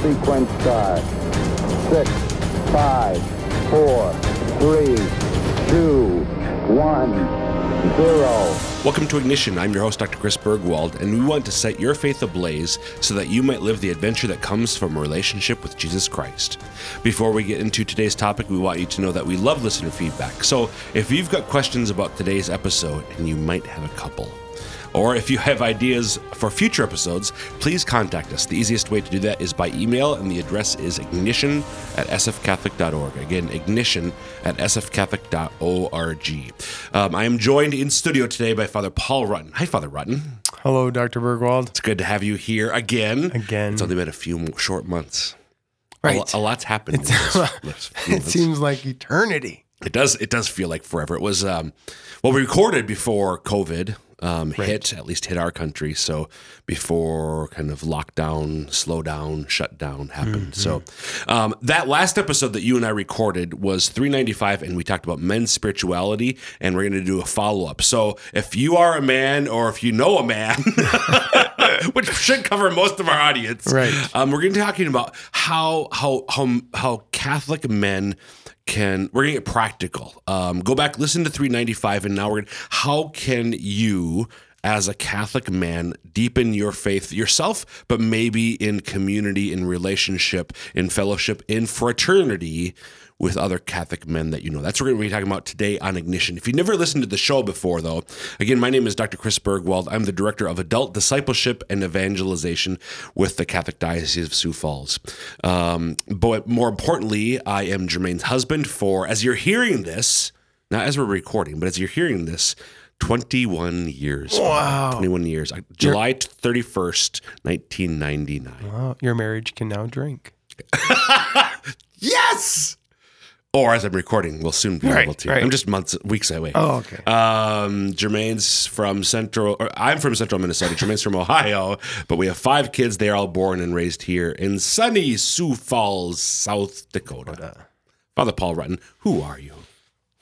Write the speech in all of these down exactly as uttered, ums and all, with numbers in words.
sequence start. Six, five, four, three, two, one, zero. Welcome to Ignition. I'm your host, Doctor Chris Bergwald, and we want to set your faith ablaze so that you might live the adventure that comes from a relationship with Jesus Christ. Before we get into today's topic, we want you to know that we love listener feedback. So if you've got questions about today's episode, and you might have a couple, or if you have ideas for future episodes, please contact us. The easiest way to do that is by email, and the address is ignition at s f catholic dot org. Again, ignition at s f catholic dot org. Um, I am joined in studio today by Father Paul Rutten. Hi, Father Rutten. Hello, Doctor Bergwald. It's good to have you here again. Again. It's only been a few short months. Right. A, a lot's happened. This, this, it seems like eternity. It does. It does feel like forever. It was, um, well, we recorded before COVID Um, right. hit, at least hit our country. So before kind of lockdown, slowdown, shutdown happened. Mm-hmm. So um, that last episode that you and I recorded was three ninety-five, and we talked about men's spirituality, and we're going to do a follow-up. So if you are a man, or if you know a man, which should cover most of our audience, right? Um, we're going to be talking about how, how, how, how Catholic men Can we're gonna get practical. Um, go back, listen to three ninety-five, and now we're gonna, how can you, as a Catholic man, deepen your faith yourself, but maybe in community, in relationship, in fellowship, in fraternity with other Catholic men that you know. That's what we're going to be talking about today on Ignition. If you never listened to the show before, though, again, my name is Doctor Chris Bergwald. I'm the Director of Adult Discipleship and Evangelization with the Catholic Diocese of Sioux Falls. Um, but more importantly, I am Jermaine's husband for, as you're hearing this, not as we're recording, but as you're hearing this, twenty-one years. Wow. twenty-one years. July thirty-first, nineteen ninety-nine. Wow. Your marriage can now drink. Yes! Or as I'm recording, we'll soon be right, able to. Right. I'm just months, weeks away. Oh, okay. Um, Jermaine's from Central, or I'm from Central Minnesota. Jermaine's from Ohio, but we have five kids. They are all born and raised here in sunny Sioux Falls, South Dakota. Dakota. Father Paul Rutten, who are you?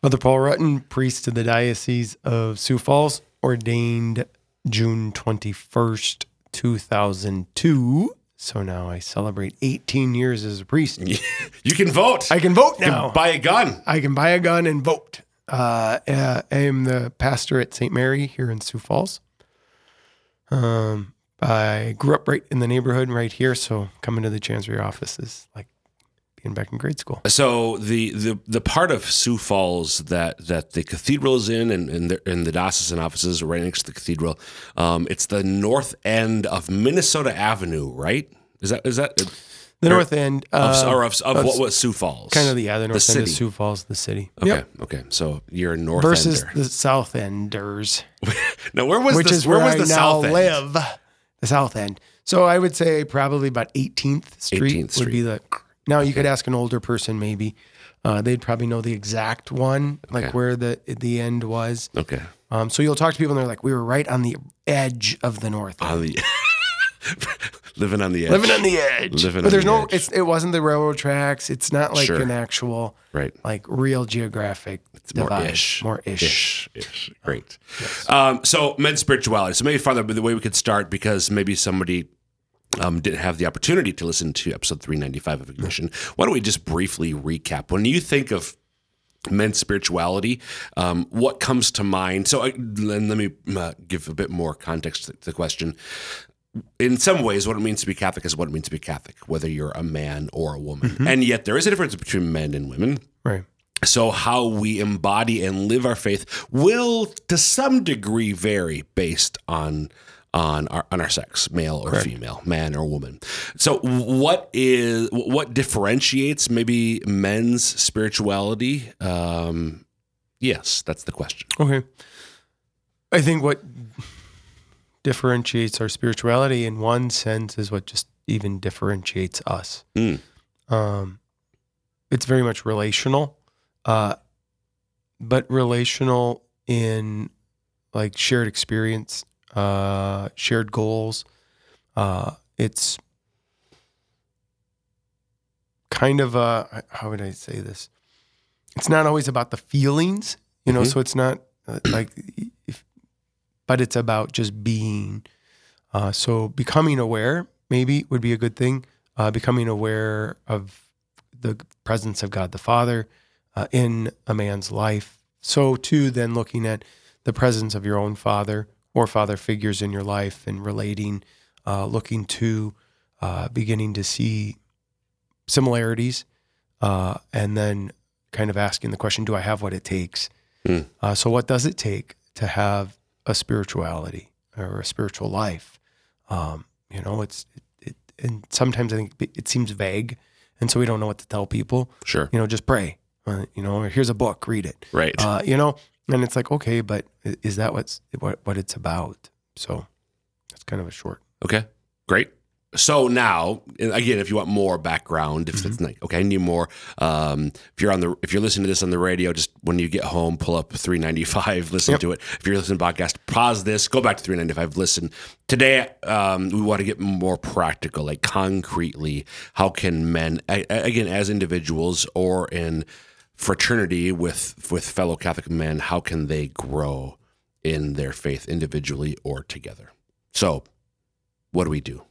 Father Paul Rutten, priest to the Diocese of Sioux Falls, ordained June twenty-first, two thousand two. So now I celebrate eighteen years as a priest. You can vote. I can vote now. You can buy a gun. I can buy a gun and vote. Uh, I am the pastor at Saint Mary here in Sioux Falls. Um, I grew up right in the neighborhood right here, so coming to the chancery office is like being back in grade school. So the the, the part of Sioux Falls that, that the cathedral is in, and, and, the, and the diocesan offices are right next to the cathedral, um, it's the north end of Minnesota Avenue, right? Is that is that the north end uh, of, or of, of, of what was Sioux Falls? Kind of the yeah, the north the end of Sioux Falls, the city. Okay, yep. okay. So you're north versus ender. The south enders. Now where was which the, is where, where was I the now south end? Live the south end. So I would say probably about eighteenth Street, eighteenth Street. Would be the. Now you okay. could ask an older person maybe, uh, they'd probably know the exact one, okay. like where the the end was. Okay. Um. So you'll talk to people and they're like, we were right on the edge of the north end. On the. Living on the edge. Living on the edge. Living but there's the no, edge. It's, it wasn't the railroad tracks. It's not like sure. an actual, right. like real geographic it's divide. More ish. More ish. Ish. ish. Great. Um, yes. um, so men's spirituality. So maybe, Father, the way we could start, because maybe somebody um, didn't have the opportunity to listen to episode three ninety-five of Ignition. Mm-hmm. Why don't we just briefly recap? When you think of men's spirituality, um, what comes to mind? So I, let me uh, give a bit more context to the question. In some ways, what it means to be Catholic is what it means to be Catholic, whether you're a man or a woman. Mm-hmm. And yet there is a difference between men and women. Right. So how we embody and live our faith will, to some degree, vary based on on our on our sex, male or Correct. female, man or woman. So what is what differentiates maybe men's spirituality? Um, yes, that's the question. Okay. I think what differentiates our spirituality in one sense is what just even differentiates us. Mm. Um, it's very much relational, uh, but relational in like shared experience, uh, shared goals. Uh, it's kind of a, how would I say this? It's not always about the feelings, you know, mm-hmm. so it's not uh, like if, but it's about just being. Uh, so becoming aware maybe would be a good thing uh, becoming aware of the presence of God the Father uh, in a man's life. So too, then looking at the presence of your own father or father figures in your life and relating, uh, looking to, uh, beginning to see similarities, uh, and then kind of asking the question, do I have what it takes? Mm. Uh, so what does it take to have a spirituality or a spiritual life? Um, you know, it's, it, it, and sometimes I think it seems vague, and so we don't know what to tell people. Sure. You know, just pray, uh, you know, or here's a book, read it. Right. Uh, you know, and it's like, okay, but is that what's, what, what it's about? So that's kind of a short. Okay, great. So now, and again, if you want more background, if mm-hmm. it's like, okay, I need more, um, if you're on the, if you're listening to this on the radio, just when you get home, pull up three ninety-five, listen yep. to it. If you're listening to podcast, pause this, go back to three ninety-five, listen. Today, um, we want to get more practical, like concretely, how can men, again, as individuals or in fraternity with, with fellow Catholic men, how can they grow in their faith individually or together? So what do we do?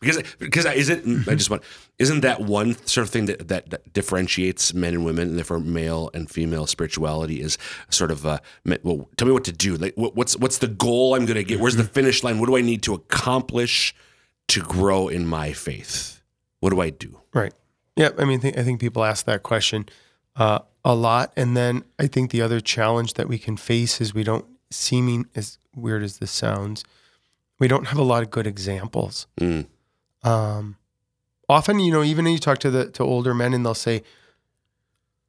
Because, because is it, I just want, isn't that one sort of thing that, that, that differentiates men and women, and therefore male and female spirituality is sort of, uh, well, tell me what to do. Like, what, what's, what's the goal I'm going to get? Where's the finish line? What do I need to accomplish to grow in my faith? What do I do? Right. Yeah. I mean, th- I think people ask that question uh, a lot. And then I think the other challenge that we can face is we don't, seeming as weird as this sounds, we don't have a lot of good examples. Mm. Um, often, you know, even when you talk to the, to older men and they'll say,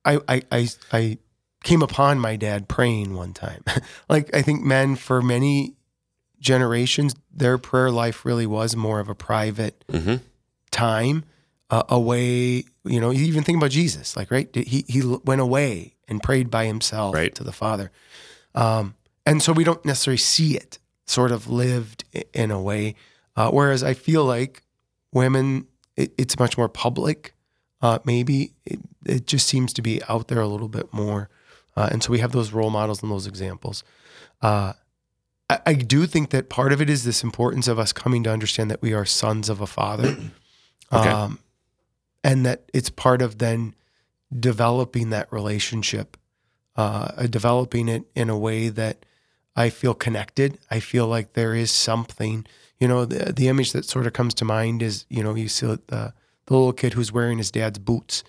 I, I, I, I came upon my dad praying one time. Like, I think men for many generations, their prayer life really was more of a private mm-hmm. time uh, away. You know, you even think about Jesus, like, right. He, he went away and prayed by himself right. to the Father. Um, and so we don't necessarily see it sort of lived in a way. Uh, whereas I feel like, women, it, it's much more public. Uh, maybe it, it just seems to be out there a little bit more. Uh, and so we have those role models and those examples. Uh, I, I do think that part of it is this importance of us coming to understand that we are sons of a Father. Okay. Um, and that it's part of then developing that relationship, uh, developing it in a way that I feel connected. I feel like there is something. You know, the, the image that sort of comes to mind is, you know, you see the, the little kid who's wearing his dad's boots,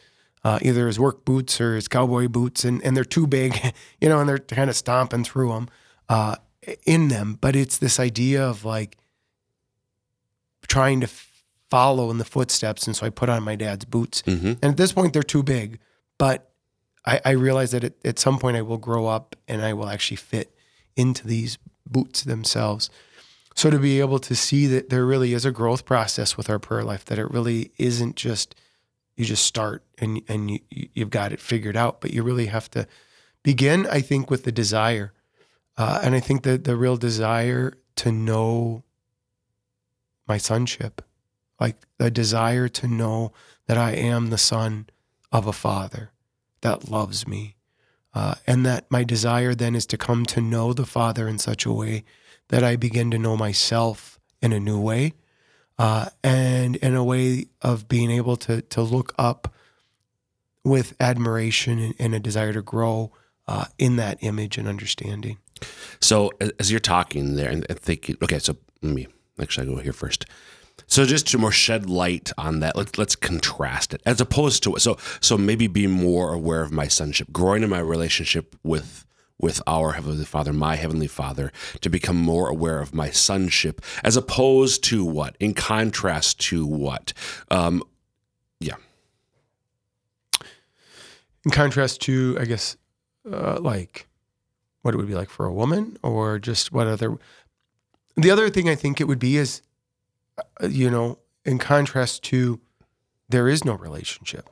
uh, either his work boots or his cowboy boots, and, and they're too big, you know, and they're kind of stomping through them, uh, in them. But it's this idea of like trying to follow in the footsteps. And so I put on my dad's boots. Mm-hmm. And at this point, they're too big. But I, I realize that at, at some point I will grow up and I will actually fit into these boots themselves. So to be able to see that there really is a growth process with our prayer life, that it really isn't just, you just start and and you, you've got it figured out, but you really have to begin, I think, with the desire. Uh, and I think that the real desire to know my sonship, like the desire to know that I am the son of a Father that loves me. Uh, and that my desire then is to come to know the Father in such a way that I begin to know myself in a new way, uh, and in a way of being able to to look up with admiration and, and a desire to grow uh, in that image and understanding. So as you're talking there and thinking, okay, so let me, actually I go here first. So just to more shed light on that, let's, let's contrast it as opposed to, so, so maybe be more aware of my sonship, growing in my relationship with with our Heavenly Father, my Heavenly Father, to become more aware of my sonship, as opposed to what? In contrast to what? Um, yeah. In contrast to, I guess, uh, like, what it would be like for a woman, or just what other... The other thing I think it would be is, you know, in contrast to, there is no relationship.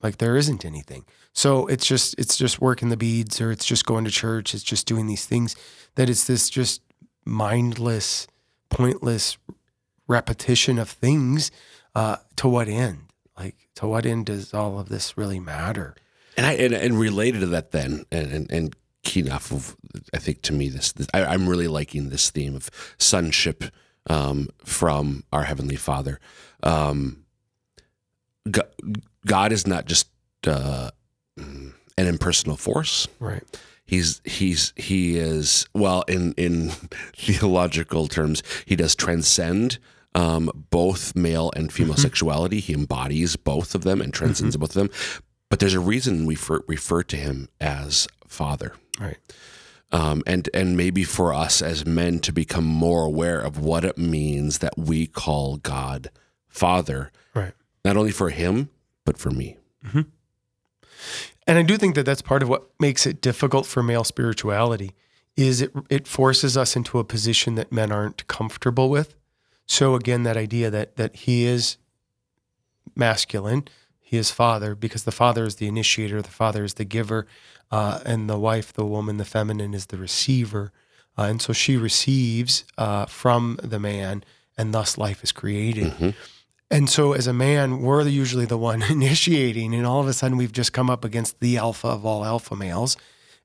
Like there isn't anything. So it's just, it's just working the beads, or it's just going to church. It's just doing these things, that it's this just mindless, pointless repetition of things. Uh, to what end? Like, to what end does all of this really matter? And I, and, and related to that then, and, and, and key enough of, I think to me, this, this I, I'm really liking this theme of sonship. um, from our Heavenly Father. Um, God is not just uh, an impersonal force. Right. He's, he's, he is, well, in, in theological terms, he does transcend um, both male and female mm-hmm. sexuality. He embodies both of them and transcends mm-hmm. both of them. But there's a reason we refer, refer to him as Father. Right. Um, and, and maybe for us as men to become more aware of what it means that we call God Father. Right. Not only for him, but for me. Mm-hmm. And I do think that that's part of what makes it difficult for male spirituality is it it forces us into a position that men aren't comfortable with. So again, that idea that that he is masculine, he is Father, because the Father is the initiator, the Father is the giver, uh, and the wife, the woman, the feminine is the receiver. Uh, and so she receives uh, from the man, and thus life is created. Mm-hmm. And so as a man, we're usually the one initiating, and all of a sudden we've just come up against the alpha of all alpha males,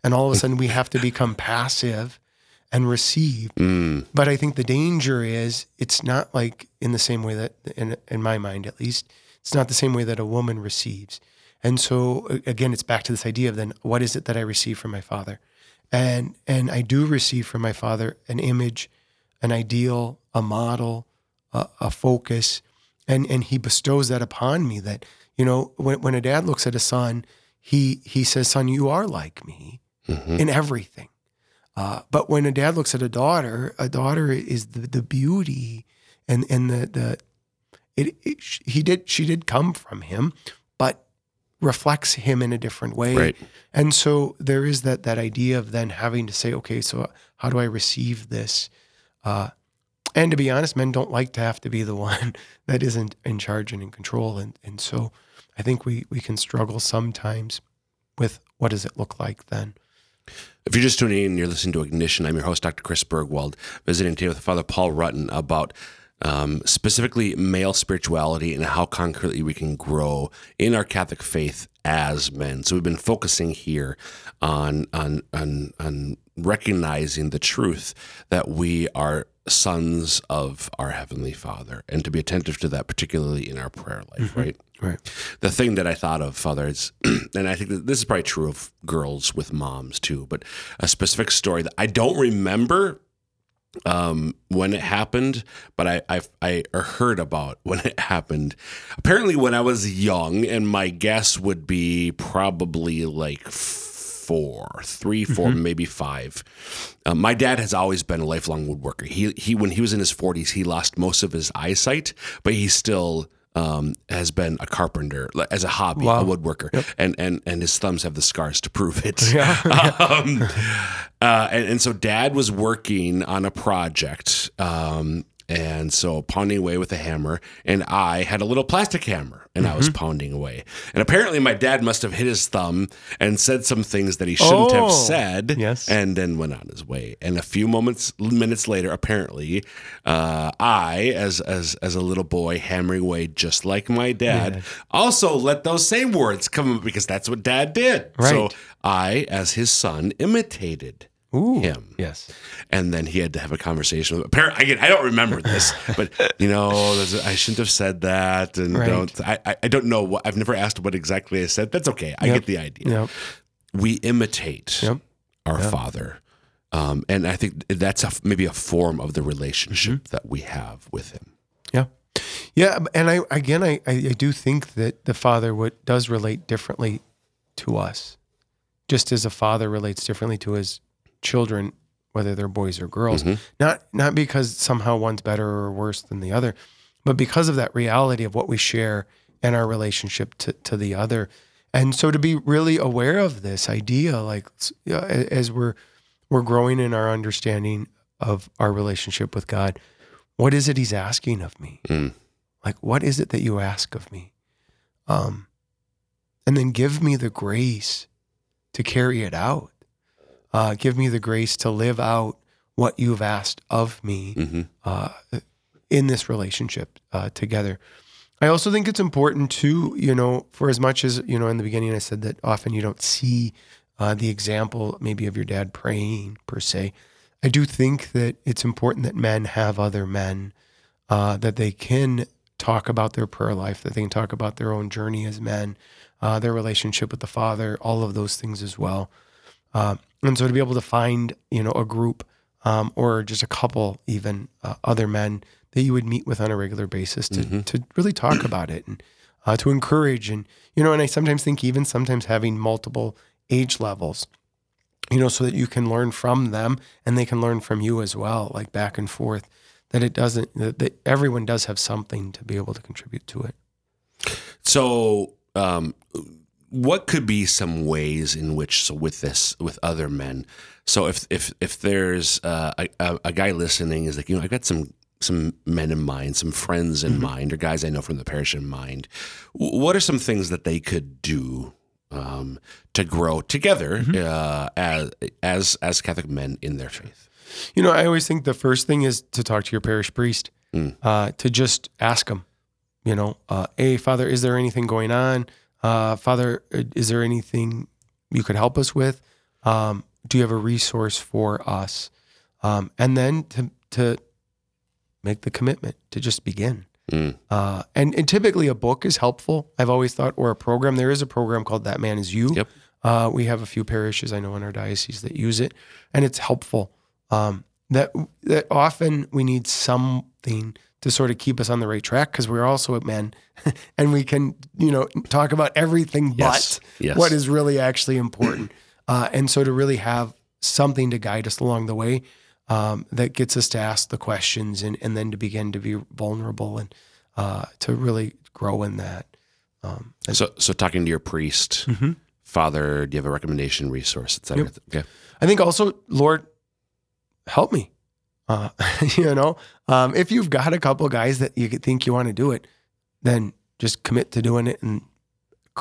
and all of a sudden we have to become passive and receive. Mm. But I think the danger is it's not like in the same way that, in, in my mind at least, it's not the same way that a woman receives. And so again, it's back to this idea of then, what is it that I receive from my Father? And and I do receive from my Father an image, an ideal, a model, a, a focus. And and he bestows that upon me that, you know, when when a dad looks at a son, he he says, son, you are like me mm-hmm. in everything. Uh, but when a dad looks at a daughter, a daughter is the, the beauty and, and the, the it, it he did she did come from him, but reflects him in a different way. Right. And so there is that that idea of then having to say, okay, so how do I receive this? Uh And to be honest, men don't like to have to be the one that isn't in charge and in control. And and so I think we, we can struggle sometimes with what does it look like then. If you're just tuning in and you're listening to Ignition, I'm your host, Doctor Chris Bergwald, visiting today with Father Paul Rutten about um, specifically male spirituality and how concretely we can grow in our Catholic faith as men. So we've been focusing here on on on, on recognizing the truth that we are sons of our Heavenly Father, and to be attentive to that, particularly in our prayer life, mm-hmm. right? Right. The thing that I thought of, Father, is, and I think that this is probably true of girls with moms too, but a specific story that I don't remember um, when it happened, but I, I I heard about when it happened. Apparently when I was young, and my guess would be probably like Four, three, four, mm-hmm. maybe five. Um, my dad has always been a lifelong woodworker. He he, when he was in his forties, he lost most of his eyesight, but he still um, has been a carpenter as a hobby, wow. a woodworker, yep. and and and his thumbs have the scars to prove it. Yeah. um, uh, and, and so, Dad was working on a project, um, and so pounding away with a hammer, and I had a little plastic hammer. And mm-hmm. I was pounding away. And apparently my dad must have hit his thumb and said some things that he shouldn't oh, have said yes. and then went on his way. And a few moments, minutes later, apparently, uh, I, as, as as a little boy, hammering away just like my dad, yeah. also let those same words come because that's what Dad did. Right. So I, as his son, imitated Ooh, him. Yes. And then he had to have a conversation with him. Again, I don't remember this, but you know, I shouldn't have said that. And right. don't, I, I don't know what, I've never asked what exactly I said. That's okay. I yep. get the idea. Yep. We imitate yep. our yep. Father. Um, and I think that's a, maybe a form of the relationship mm-hmm. that we have with him. Yeah. Yeah. And I, again, I, I do think that the Father would, does relate differently to us, just as a father relates differently to his children, whether they're boys or girls, mm-hmm. not not because somehow one's better or worse than the other, but because of that reality of what we share and our relationship to, to the other. And so to be really aware of this idea, like as we're we're growing in our understanding of our relationship with God, what is it he's asking of me? Mm. Like, what is it that you ask of me? Um, and then give me the grace to carry it out. Uh, give me the grace to live out what you've asked of me mm-hmm. uh, in this relationship uh, together. I also think it's important too, you know, for as much as, you know, in the beginning I said that often you don't see uh, the example maybe of your dad praying per se. I do think that it's important that men have other men, uh, that they can talk about their prayer life, that they can talk about their own journey as men, uh, their relationship with the Father, all of those things as well. Uh, and so to be able to find, you know, a group um, or just a couple, even uh, other men that you would meet with on a regular basis to mm-hmm. to really talk about it and uh, to encourage. And, you know, and I sometimes think even sometimes having multiple age levels, you know, so that you can learn from them and they can learn from you as well, like back and forth, that it doesn't, that, that everyone does have something to be able to contribute to it. So, um, what could be some ways in which, so with this, with other men, so if, if, if there's uh, a, a guy listening is like, you know, I've got some, some men in mind, some friends in mm-hmm. mind, or guys I know from the parish in mind, what are some things that they could do Um, to grow together mm-hmm. uh, as as as Catholic men in their faith? You know, I always think the first thing is to talk to your parish priest, mm. uh, to just ask him, you know, uh, hey, Father, is there anything going on? Uh, Father, is there anything you could help us with? Um, do you have a resource for us? Um, and then to to make the commitment to just begin. Mm. Uh, and, and typically a book is helpful, I've always thought, or a program. There is a program called That Man Is You. Yep. Uh, we have a few parishes I know in our diocese that use it, and it's helpful. Um, that that often we need something to sort of keep us on the right track because we're also men, and we can, you know, talk about everything yes. but yes. what is really actually important. uh, and so to really have something to guide us along the way, Um, that gets us to ask the questions and, and then to begin to be vulnerable and uh, to really grow in that. Um, and so so talking to your priest, mm-hmm. Father, do you have a recommendation, resource, et cetera? Yep. Okay. I think also, Lord, help me. Uh, you know, um, if you've got a couple guys that you think you want to do it, then just commit to doing it. And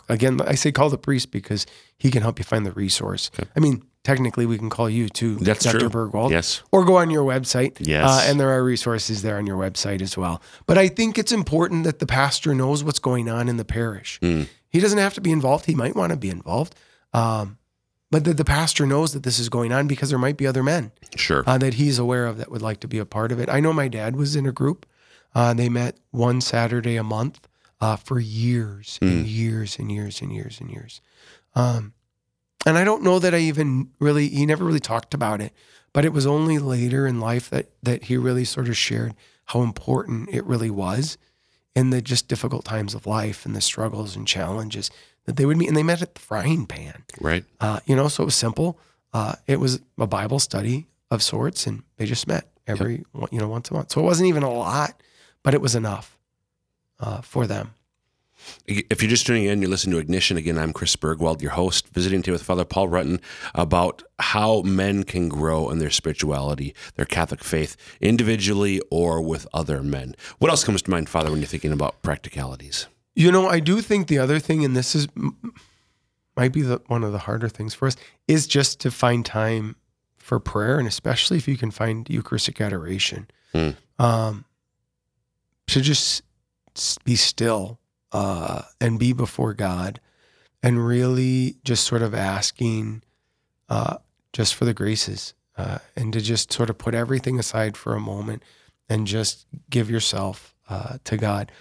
again, I say call the priest because he can help you find the resource. Okay. I mean, technically, we can call you too, that's Doctor True. Bergwald, yes. or go on your website, yes. uh, and there are resources there on your website as well. But I think it's important that the pastor knows what's going on in the parish. Mm. He doesn't have to be involved. He might want to be involved, um, but that the pastor knows that this is going on because there might be other men sure. uh, that he's aware of that would like to be a part of it. I know my dad was in a group. Uh, they met one Saturday a month uh, for years and mm. years and years and years and years. Um, And I don't know that I even really, he never really talked about it, but it was only later in life that that he really sort of shared how important it really was in the just difficult times of life and the struggles and challenges that they would meet. And they met at the frying pan. Right. Uh, you know, so it was simple. Uh, it was a Bible study of sorts, and they just met every, yep. you know, once a month. So it wasn't even a lot, but it was enough uh, for them. If you're just tuning in, you're listening to Ignition. Again, I'm Chris Bergwald, your host, visiting today with Father Paul Rutten about how men can grow in their spirituality, their Catholic faith, individually or with other men. What else comes to mind, Father, when you're thinking about practicalities? You know, I do think the other thing, and this is might be the, one of the harder things for us, is just to find time for prayer, and especially if you can find Eucharistic adoration. Hmm. Um, to just be still. Uh, and be before God, and really just sort of asking uh, just for the graces uh, and to just sort of put everything aside for a moment and just give yourself uh, to God.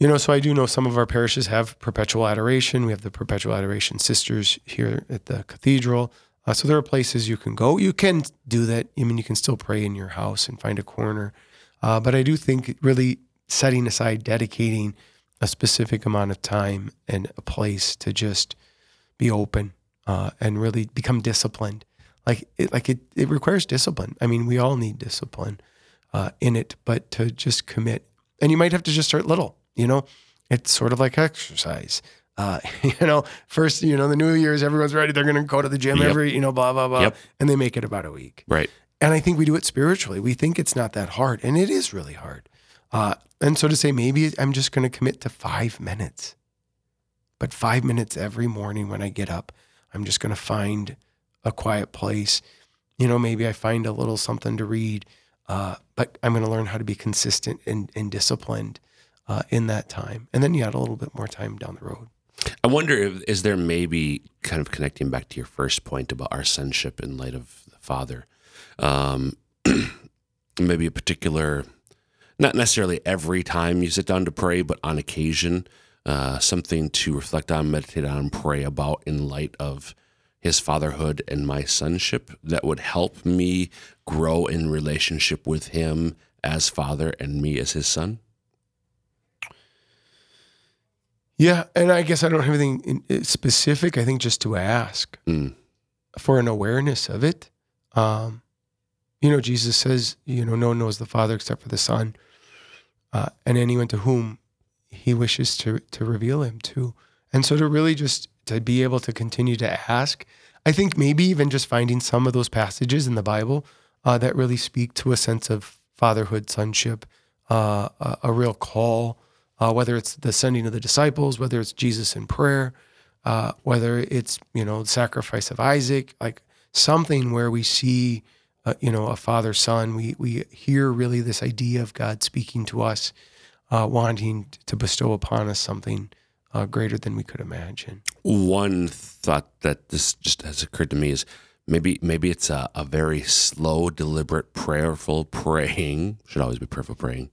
You know, so I do know some of our parishes have perpetual adoration. We have the perpetual adoration sisters here at the cathedral. Uh, so there are places you can go. You can do that. I mean, you can still pray in your house and find a corner. Uh, but I do think really setting aside, dedicating a specific amount of time and a place to just be open uh, and really become disciplined. Like it, like it, it requires discipline. I mean, we all need discipline uh, in it, but to just commit. And you might have to just start little, you know, it's sort of like exercise. Uh, you know, first, you know, the New Year's, everyone's ready. They're going to go to the gym yep. every, you know, blah, blah, blah. Yep. And they make it about a week. Right. And I think we do it spiritually. We think it's not that hard, and it is really hard. Uh, and so to say, maybe I'm just going to commit to five minutes, but five minutes every morning when I get up, I'm just going to find a quiet place. You know, maybe I find a little something to read, uh, but I'm going to learn how to be consistent and, and disciplined uh, in that time. And then you add a little bit more time down the road. I wonder if, is there maybe kind of connecting back to your first point about our sonship in light of the Father, um, maybe a particular, not necessarily every time you sit down to pray, but on occasion, uh, something to reflect on, meditate on, pray about in light of his fatherhood and my sonship that would help me grow in relationship with him as father and me as his son. Yeah, and I guess I don't have anything specific. I think just to ask mm. for an awareness of it. Um, you know, Jesus says, you know, no one knows the Father except for the Son, uh, and anyone to whom he wishes to to reveal him to. And so to really just to be able to continue to ask, I think maybe even just finding some of those passages in the Bible uh, that really speak to a sense of fatherhood, sonship, uh, a, a real call. Uh, whether it's the sending of the disciples, whether it's Jesus in prayer, uh, whether it's, you know, the sacrifice of Isaac, like something where we see, uh, you know, a father-son, we we hear really this idea of God speaking to us, uh, wanting to bestow upon us something uh, greater than we could imagine. One thought that this just has occurred to me is maybe maybe it's a, a very slow, deliberate, prayerful praying, should always be prayerful praying,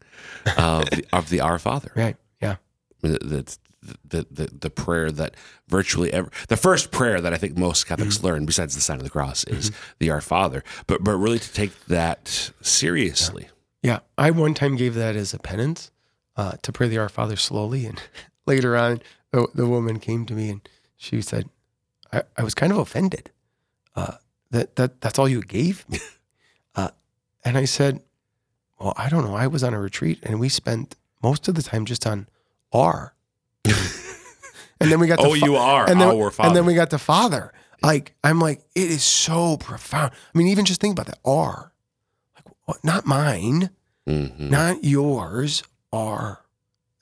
uh, of, the, of the Our Father. Right, yeah. That's the, the, the prayer that virtually every, the first prayer that I think most Catholics mm-hmm. learn, besides the sign of the cross, is mm-hmm. the Our Father. But but really to take that seriously. Yeah, yeah. I one time gave that as a penance, uh, to pray the Our Father slowly. And later on, the, the woman came to me and she said, I, I was kind of offended. Uh, that, that, that's all you gave me. Uh, and I said, well, I don't know. I was on a retreat and we spent most of the time just on R. And then we got to, oh, fa- you are and then, our Father. And then we got to Father. Like, I'm like, it is so profound. I mean, even just think about that R, like well, not mine, mm-hmm. not yours, R,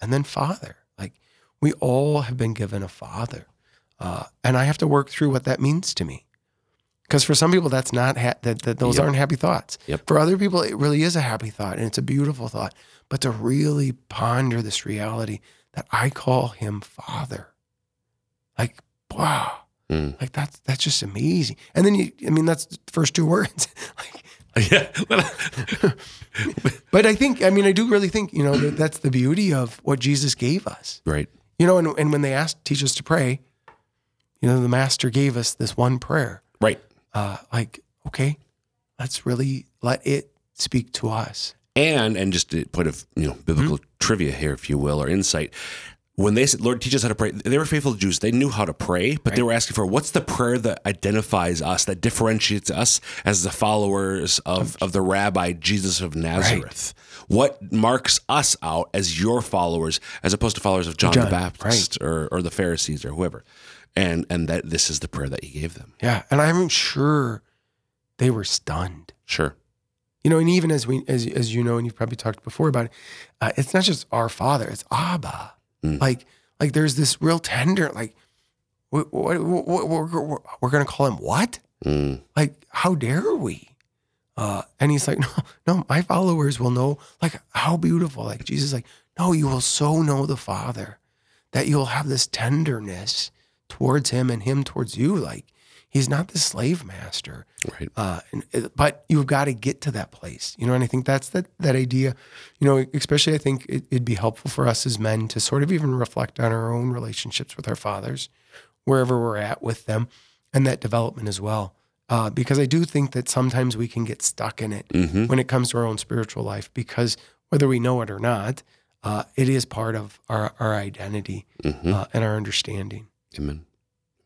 and then Father. Like we all have been given a Father. Uh, and I have to work through what that means to me. Because for some people, that's not ha- that, that those yep. aren't happy thoughts. Yep. For other people, it really is a happy thought, and it's a beautiful thought. But to really ponder this reality that I call him Father, like wow, mm. like that's that's just amazing. And then you, I mean, that's the first two words. like, yeah. But I think, I mean, I do really think, you know, that that's the beauty of what Jesus gave us, right? You know, and and when they asked, teach us to pray, you know, the Master gave us this one prayer, right? Uh, like, okay, let's really let it speak to us. And and just a point of, you know, biblical mm-hmm. trivia here, if you will, or insight. When they said, Lord, teach us how to pray, they were faithful Jews. They knew how to pray, but right. they were asking for what's the prayer that identifies us, that differentiates us as the followers of, of the rabbi, Jesus of Nazareth. Right. What marks us out as your followers, as opposed to followers of John, John the Baptist right. or, or the Pharisees or whoever. And and that this is the prayer that he gave them. Yeah, and I'm sure they were stunned. Sure, you know, and even as we as as you know, and you've probably talked before about it, uh, it's not just our Father; it's Abba. Mm. Like like there's this real tender. Like what we, we, we, we're, we're, we're going to call him what? Mm. Like how dare we? Uh, and he's like, no, no, my followers will know. Like how beautiful. Like Jesus is like, no, you will so know the Father that you'll have this tenderness towards him and him towards you. Like he's not the slave master, right? Uh, and, but you've got to get to that place, you know? And I think that's that, that idea, you know, especially I think it, it'd be helpful for us as men to sort of even reflect on our own relationships with our fathers, wherever we're at with them, and that development as well. Uh, because I do think that sometimes we can get stuck in it mm-hmm. when it comes to our own spiritual life, because whether we know it or not, uh, it is part of our, our identity mm-hmm. uh, and our understanding. Amen.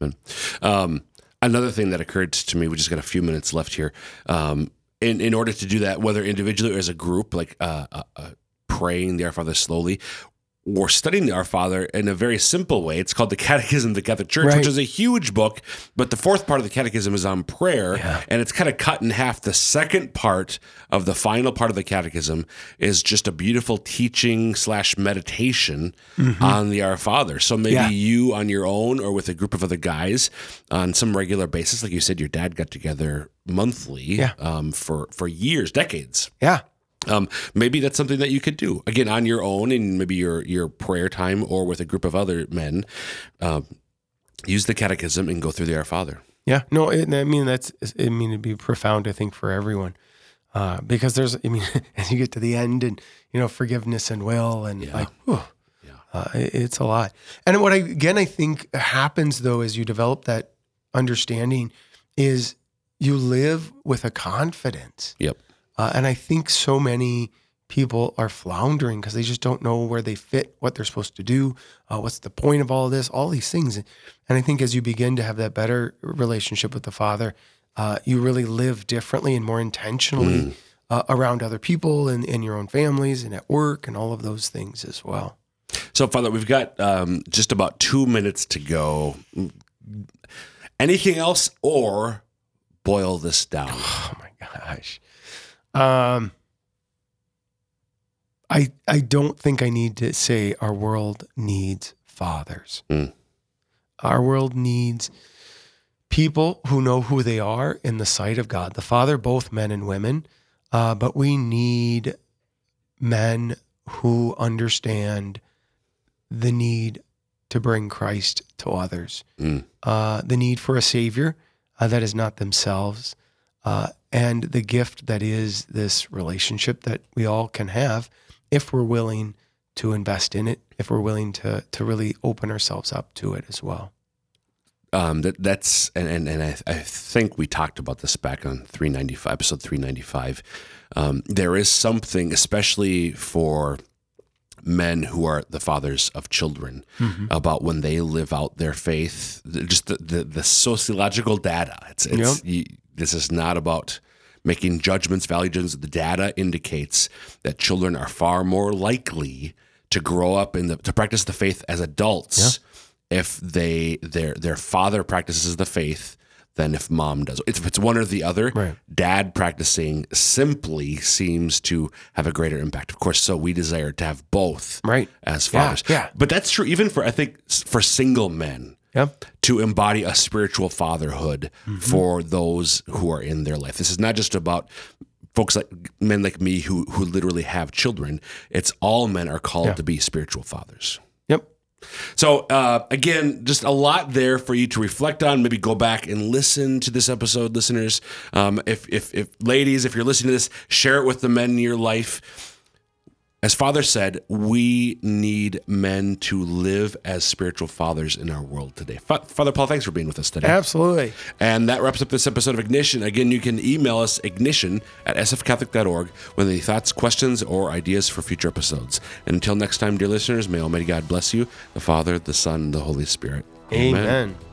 Amen. Um, another thing that occurred to me, we just got a few minutes left here. Um, in, in order to do that, whether individually or as a group, like uh, uh, uh, praying the Our Father slowly or studying the Our Father in a very simple way, it's called the Catechism of the Catholic Church, right. which is a huge book, but the fourth part of the Catechism is on prayer, yeah. and it's kind of cut in half. The second part of the final part of the Catechism is just a beautiful teaching slash meditation mm-hmm. on the Our Father. So maybe yeah. you on your own or with a group of other guys on some regular basis, like you said, your dad got together monthly yeah. um, for, for years, decades. Yeah. Um, maybe that's something that you could do again on your own, and maybe your, your prayer time or with a group of other men, um, use the Catechism and go through the Our Father. Yeah, no, it, I mean, that's, I mean, it'd be profound, I think, for everyone. Uh, because there's, I mean, as you get to the end and, you know, forgiveness and will and yeah. like, whew, yeah. uh, it's a lot. And what I, again, I think happens though, as you develop that understanding is you live with a confidence. Yep. Uh, and I think so many people are floundering because they just don't know where they fit, what they're supposed to do, uh, what's the point of all this, all these things. And I think as you begin to have that better relationship with the Father, Uh, you really live differently and more intentionally mm. uh, around other people and in your own families and at work and all of those things as well. So, Father, we've got um, just about two minutes to go. Anything else or boil this down? Oh, my gosh. Um, I I don't think I need to say our world needs fathers. Mm. Our world needs people who know who they are in the sight of God the Father, both men and women, uh, but we need men who understand the need to bring Christ to others, mm. uh, the need for a Savior uh, that is not themselves, uh, and the gift that is this relationship that we all can have if we're willing to invest in it, if we're willing to to really open ourselves up to it as well. Um, that that's and and, and I, I think we talked about this back on three ninety-five, episode three ninety-five. Um, there is something, especially for men who are the fathers of children, mm-hmm. about when they live out their faith. Just the the, the sociological data. It's, it's yep. you, this is not about making judgments, value judgments. The data indicates that children are far more likely to grow up in the to practice the faith as adults. Yeah. If they their their father practices the faith, then if mom does. If it's one or the other, right. Dad practicing simply seems to have a greater impact. Of course, so we desire to have both right. as fathers. Yeah, yeah. But that's true even for, I think, for single men yep. to embody a spiritual fatherhood mm-hmm. for those who are in their life. This is not just about folks like men like me who, who literally have children. It's all men are called yeah. to be spiritual fathers. So, uh, again, just a lot there for you to reflect on. Maybe go back and listen to this episode, listeners. Um, if, if, if, ladies, if you're listening to this, share it with the men in your life. As Father said, we need men to live as spiritual fathers in our world today. Fa- Father Paul, thanks for being with us today. Absolutely. And that wraps up this episode of Ignition. Again, you can email us ignition at s f catholic dot org with any thoughts, questions, or ideas for future episodes. And until next time, dear listeners, may Almighty God bless you, the Father, the Son, and the Holy Spirit. Amen. Amen.